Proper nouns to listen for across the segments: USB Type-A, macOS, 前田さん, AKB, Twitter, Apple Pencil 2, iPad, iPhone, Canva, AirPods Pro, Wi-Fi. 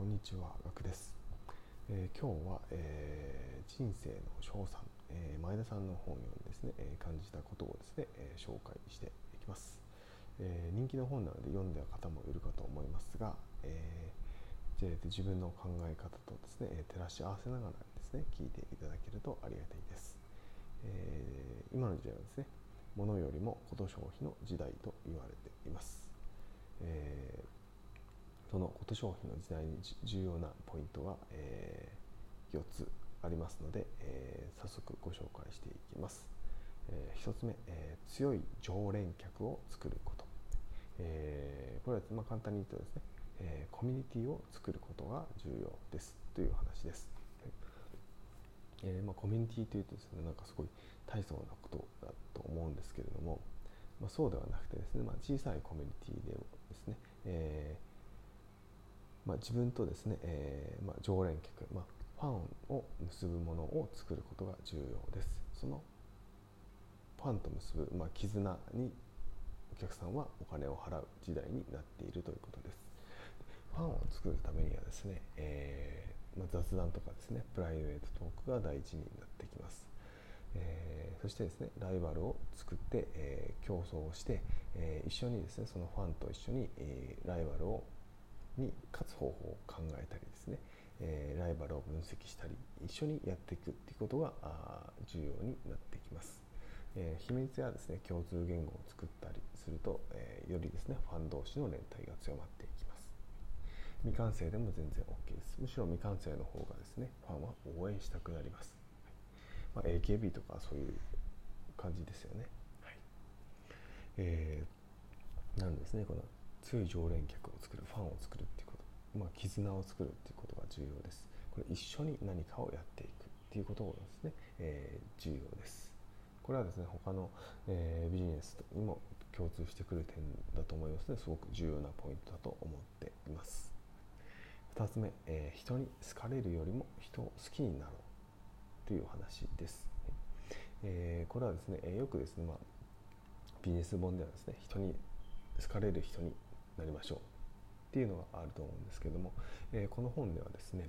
こんにちは、ガクです。今日は、人生の称賛、前田さんの本を読んでですね、感じたことをですね、紹介していきます。人気の本なので読んだ方もいるかと思いますが、自分の考え方とですね、照らし合わせながらですね、聞いていただけるとありがたいです。今の時代はですね、物よりもこと消費の時代と言われています。そのこと消費の時代に重要なポイントが、4つありますので、早速ご紹介していきます。1つ目、強い常連客を作ること。これは、簡単に言うとですね、コミュニティを作ることが重要ですという話です。コミュニティというとですね、すごい大層なことだと思うんですけれども、そうではなくてですね、小さいコミュニティでもですね、自分とですね、常連客、ファンを結ぶものを作ることが重要です。そのファンと結ぶ、絆にお客さんはお金を払う時代になっているということです。ファンを作るためにはですね、雑談とかですね、プライベートトークが大事になってきます。そしてですね、ライバルを作って、競争をして、一緒にですね、そのファンと一緒に、ライバルに勝つ方法を考えたりですね、ライバルを分析したり、一緒にやっていくっていうことが重要になってきます。秘密やですね、共通言語を作ったりすると、よりですね、ファン同士の連帯が強まっていきます。未完成でも全然 OK です。むしろ未完成の方がですね、ファンは応援したくなります。AKB とかそういう感じですよね。なんですね、この強い常連客を作る、ファンを作るっていうこと、絆を作るっていうことが重要です。これ一緒に何かをやっていくっていうことをですね、重要です。これはですね、他の、ビジネスにも共通してくる点だと思いますので、すごく重要なポイントだと思っています。2つ目、人に好かれるよりも人を好きになろうという話です。これはですね、よくですね、ビジネス本ではですね、人に好かれる人になりましょうっていうのがあると思うんですけども、この本ではですね、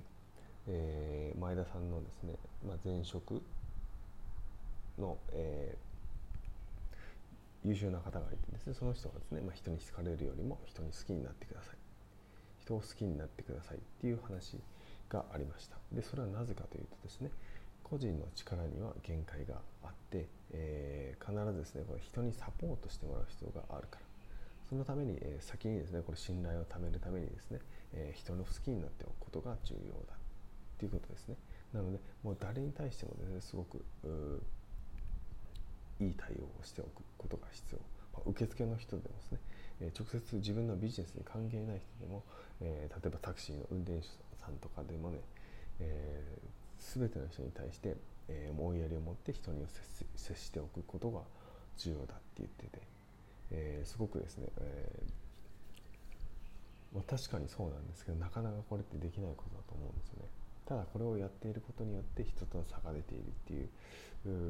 前田さんのですね、前職の、優秀な方がいてですね、その人がですね、人に好かれるよりも人に好きになってください、人を好きになってくださいっていう話がありました。で、それはなぜかというとですね、個人の力には限界があって、必ずですね、これ人にサポートしてもらう必要があるから、そのために、先にですね、これ信頼を貯めるためにですね、人の好きになっておくことが重要だっていうことですね。なので、もう誰に対してもですね、すごくいい対応をしておくことが必要。受付の人でもですね、直接自分のビジネスに関係ない人でも、例えばタクシーの運転手さんとかでもね、全ての人に対して、思いやりを持って人に接しておくことが重要だって言ってて、すごくですね、確かにそうなんですけど、なかなかこれってできないことだと思うんですよね。ただこれをやっていることによって人との差が出ているってい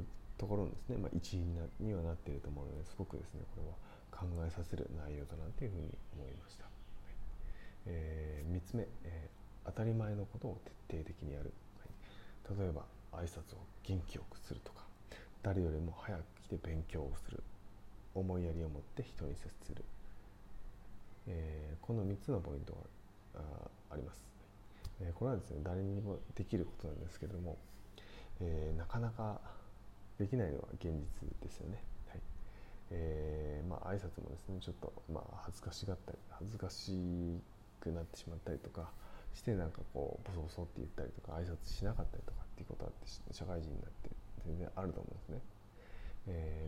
うところのですね、一因にはなっていると思うので、すごくですね、これは考えさせる内容だなというふうに思いました。3つ目、当たり前のことを徹底的にやる。例えば挨拶を元気よくするとか、誰よりも早く来て勉強をする、思いやりを持って人に接する、この3つのポイントが あります。これはですね、誰にもできることなんですけれども、なかなかできないのが現実ですよね。挨拶もですね、ちょっと恥ずかしくなってしまったりとかして、ボソボソって言ったりとか、挨拶しなかったりとかっていうことは社会人になって全然あると思うんですね。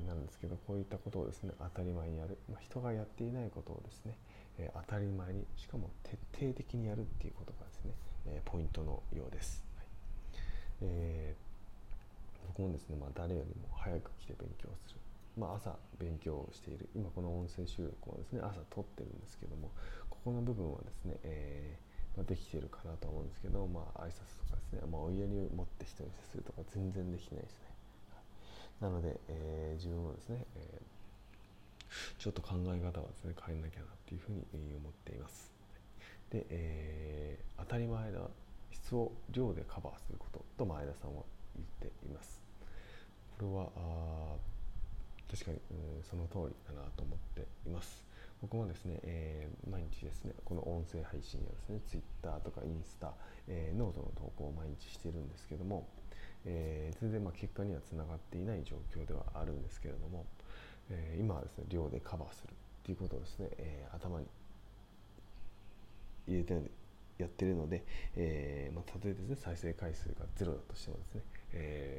なんですけど、こういったことをですね、当たり前にやる、人がやっていないことをですね、当たり前に、しかも徹底的にやるっていうことがですね、ポイントのようです。僕もですね、誰よりも早く来て勉強する、朝勉強をしている、今この音声収録をですね、朝撮ってるんですけども、ここの部分はですね、できているかなと思うんですけど、挨拶とかですね、お家に持って人に接するとか全然できないですね。なので、自分もですね、ちょっと考え方はですね、変えなきゃなっていうふうに思っています。で、当たり前な質を量でカバーすることと前田さんは言っています。これは確かに、その通りだなと思っています。僕もですね、毎日ですね、この音声配信やですね、Twitter とかインスタ、ノートの投稿を毎日しているんですけども、全然結果にはつながっていない状況ではあるんですけれども、今はですね、量でカバーするっていうことをですね、頭に入れてやってるので、たとえですね、再生回数がゼロだとしてもですね、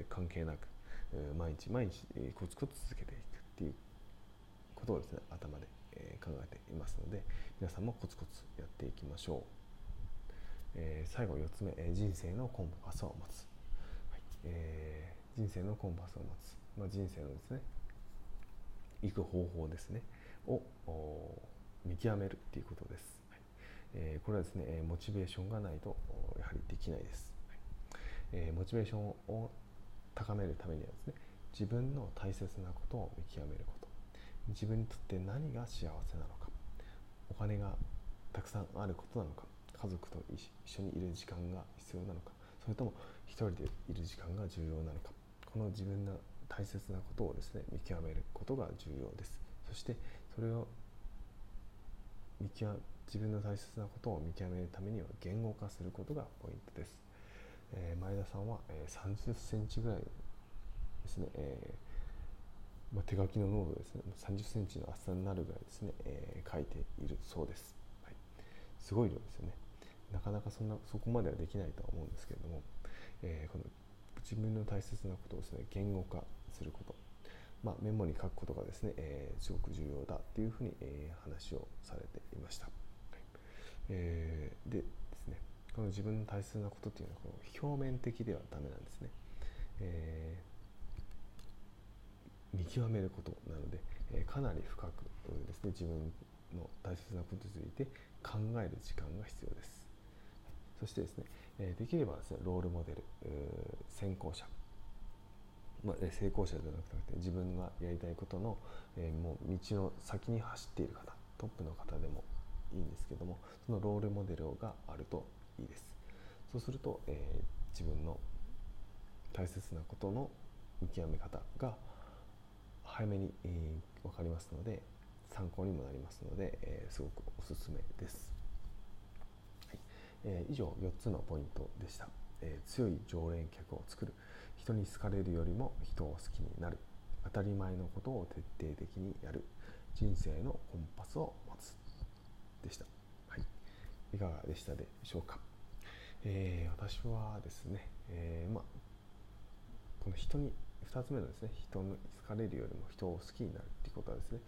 関係なく毎日毎日コツコツ続けていくっていうことをですね、頭で考えていますので、皆さんもコツコツやっていきましょう。最後4つ目、人生のコンパスを持つ、はい、人生のコンパスを持つ、人生のですね、行く方法ですねを見極めるっていうことです。はい、これはですね、モチベーションがないとやはりできないです。はい、モチベーションを高めるためにはですね、自分の大切なことを見極めること、自分にとって何が幸せなのか、お金がたくさんあることなのか、家族と一緒にいる時間が必要なのか、それとも一人でいる時間が重要なのか、この自分の大切なことをですね、見極めることが重要です。そしてそれを自分の大切なことを見極めるためには言語化することがポイントです。前田さんは30センチぐらいですね、手書きのノートですね、30センチの厚さになるぐらいですね、書いているそうです。はい、すごい量ですよね。なかなかそこまではできないとは思うんですけれども、この自分の大切なことをですね、言語化すること、メモに書くことがですね、すごく重要だというふうに、話をされていました。はい、でですね、この自分の大切なことっていうのは表面的ではダメなんですね。見極めることなので、かなり深くですね、自分の大切なことについて考える時間が必要です。そしてですね、できればですね、ロールモデル、先行者、成功者じゃなくて、自分がやりたいことの、もう道の先に走っている方、トップの方でもいいんですけども、そのロールモデルがあるといいです。そうすると、自分の大切なことの見極め方が早めに、分かりますので、参考にもなりますので、すごくおすすめです。はい、以上4つのポイントでした。強い常連客を作る、人に好かれるよりも人を好きになる、当たり前のことを徹底的にやる、人生のコンパスを持つでした。いかがでしたでしょうか。私はですね、この人に2つ目のですね、人に好かれるよりも人を好きになるっていうことはですね、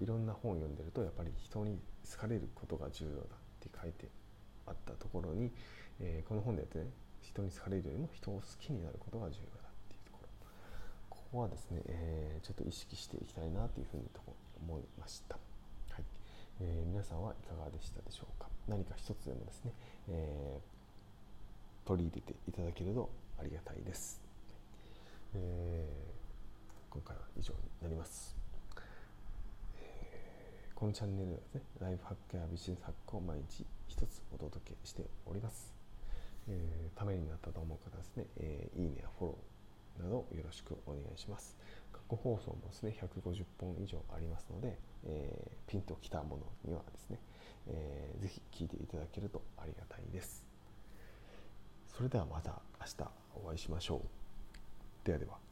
いろんな本を読んでると、やっぱり人に好かれることが重要だって書いてあったところに、この本でですね、人に好かれるよりも人を好きになることが重要だっていうところ、ここはですね、ちょっと意識していきたいなというふうに思いました。はい、皆さんはいかがでしたでしょうか。何か一つでもですね、取り入れていただけるとありがたいです。今回は以上になります。このチャンネルではですね、ライフハックやビジネスハックを毎日一つお届けしております。ためになったと思う方はですね、いいねやフォローなどよろしくお願いします。過去放送もですね、150本以上ありますので、ピンときたものにはですね、ぜひ聞いていただけるとありがたいです。それではまた明日お会いしましょう。ではでは。